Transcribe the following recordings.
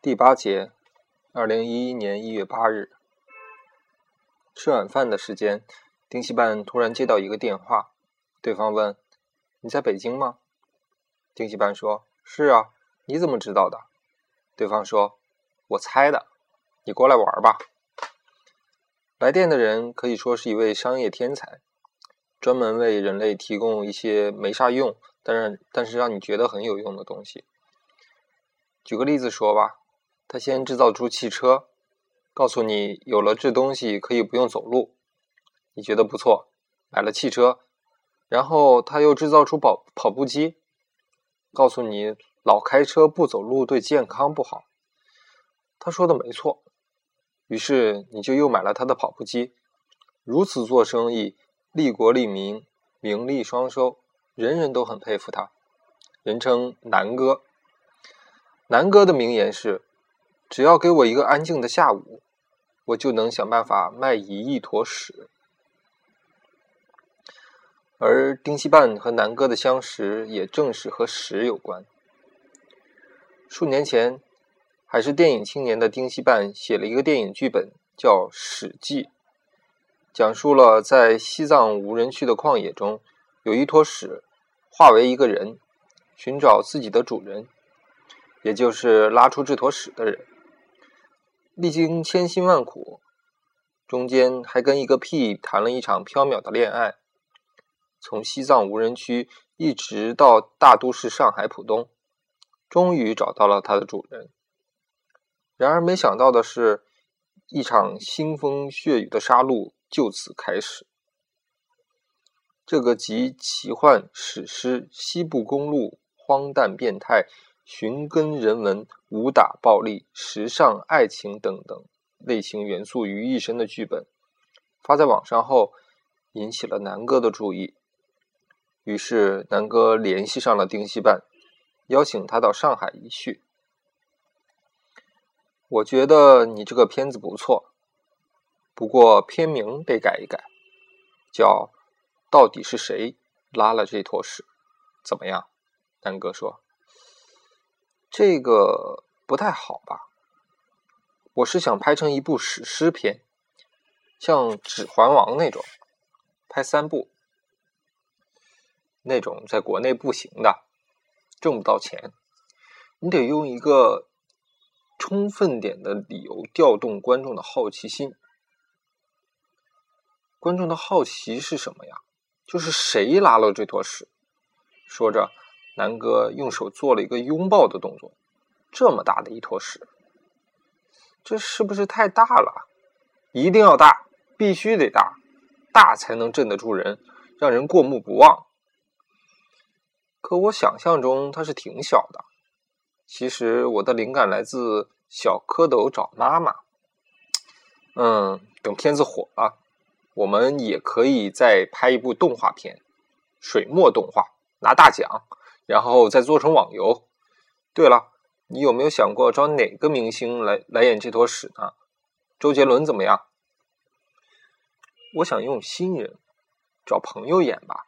第八节，2011年1月8日，吃晚饭的时间，丁西半突然接到一个电话，对方问：“你在北京吗？”丁西半说：“是啊，你怎么知道的？”对方说：“我猜的，你过来玩吧。”来电的人可以说是一位商业天才，专门为人类提供一些没啥用，但是让你觉得很有用的东西。举个例子说吧，他先制造出汽车，告诉你有了这东西可以不用走路，你觉得不错，买了汽车，然后他又制造出跑步机，告诉你老开车不走路对健康不好。他说的没错，于是你就又买了他的跑步机。如此做生意，利国利民，名利双收，人人都很佩服他，人称南哥。南哥的名言是：只要给我一个安静的下午，我就能想办法卖1亿坨屎。而丁西半和南哥的相识也正是和屎有关。数年前，还是电影青年的丁西半写了一个电影剧本叫《史记》，讲述了在西藏无人区的旷野中，有一坨屎化为一个人，寻找自己的主人，也就是拉出这坨屎的人。历经千辛万苦，中间还跟一个屁谈了一场缥缈的恋爱，从西藏无人区一直到大都市上海浦东，终于找到了他的主人。然而没想到的是，一场腥风血雨的杀戮就此开始。这个集奇幻、史诗、西部公路、荒诞变态、寻根人文、武打暴力、时尚爱情等等类型元素于一身的剧本，发在网上后引起了南哥的注意。于是南哥联系上了丁西半，邀请他到上海一叙。我觉得你这个片子不错，不过片名得改一改，叫到底是谁拉了这坨屎，怎么样？南哥说，这个不太好吧？我是想拍成一部史诗片，像《指环王》那种，拍3部，那种在国内不行的，挣不到钱。你得用一个充分点的理由调动观众的好奇心。观众的好奇是什么呀？就是谁拉了这坨屎？说着，南哥用手做了一个拥抱的动作。这么大的一坨屎，这是不是太大了？一定要大，必须得大，大才能镇得住人，让人过目不忘。可我想象中它是挺小的。其实我的灵感来自小蝌蚪找妈妈。等片子火了，我们也可以再拍一部动画片，水墨动画，拿大奖。然后再做成网游。对了，你有没有想过找哪个明星来演这坨屎呢？周杰伦怎么样？我想用新人，找朋友演吧。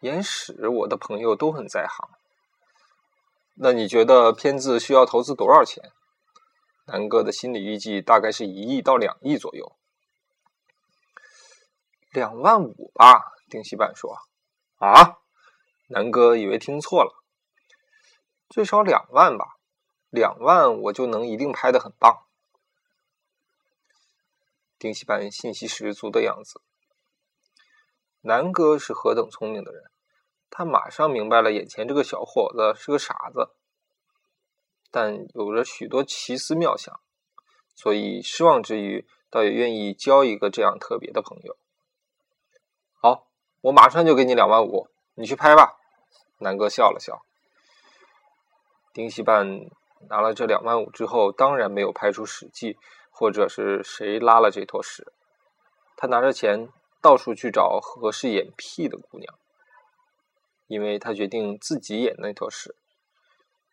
演屎我的朋友都很在行。那你觉得片子需要投资多少钱？南哥的心理预计大概是1亿到2亿左右。2万5吧，丁西半说。啊？南哥以为听错了，最少2万吧，2万我就能一定拍得很棒。丁西半信心十足的样子。南哥是何等聪明的人，他马上明白了眼前这个小伙子是个傻子，但有着许多奇思妙想，所以失望之余，倒也愿意交一个这样特别的朋友。好，我马上就给你2万5，你去拍吧。南哥笑了笑。丁西半拿了这2万5之后，当然没有拍出《史记》或者是谁拉了这坨屎。他拿着钱到处去找合适演屁的姑娘，因为他决定自己演那坨屎。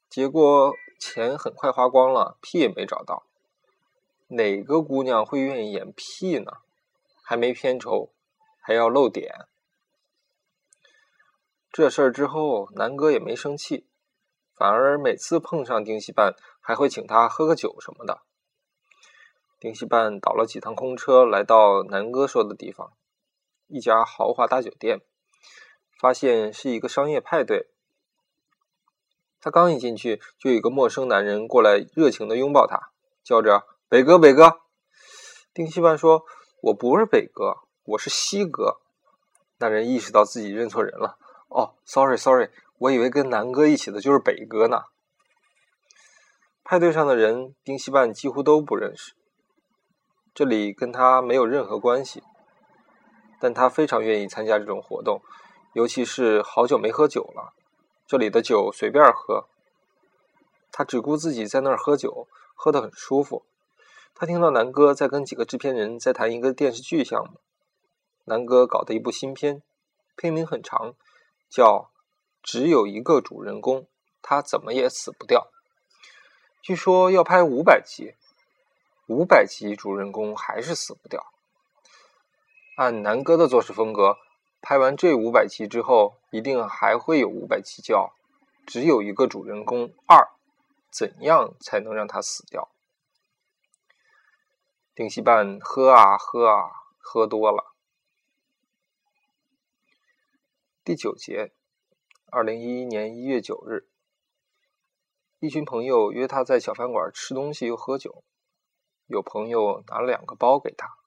结果钱很快花光了，屁也没找到。哪个姑娘会愿意演屁呢？还没片酬，还要露点。这事儿之后，南哥也没生气，反而每次碰上丁西半还会请他喝个酒什么的。丁西半倒了几趟空车，来到南哥说的地方，一家豪华大酒店，发现是一个商业派对。他刚一进去，就有一个陌生男人过来热情地拥抱他，叫着北哥北哥。丁西半说，我不是北哥，我是西哥。那人意识到自己认错人了，哦 sorry， 我以为跟南哥一起的就是北哥呢。派对上的人丁西半几乎都不认识，这里跟他没有任何关系，但他非常愿意参加这种活动，尤其是好久没喝酒了，这里的酒随便喝。他只顾自己在那儿喝酒，喝得很舒服。他听到南哥在跟几个制片人在谈一个电视剧项目，南哥搞的一部新片，片名很长，叫只有一个主人公，他怎么也死不掉。据说要拍500集，500集主人公还是死不掉。按南哥的做事风格，拍完这500集之后，一定还会有500集叫只有一个主人公2，怎样才能让他死掉。丁西半喝啊喝啊，喝多了。第9节，2011年1月9日，一群朋友约他在小饭馆吃东西又喝酒，有朋友拿了2个包给他，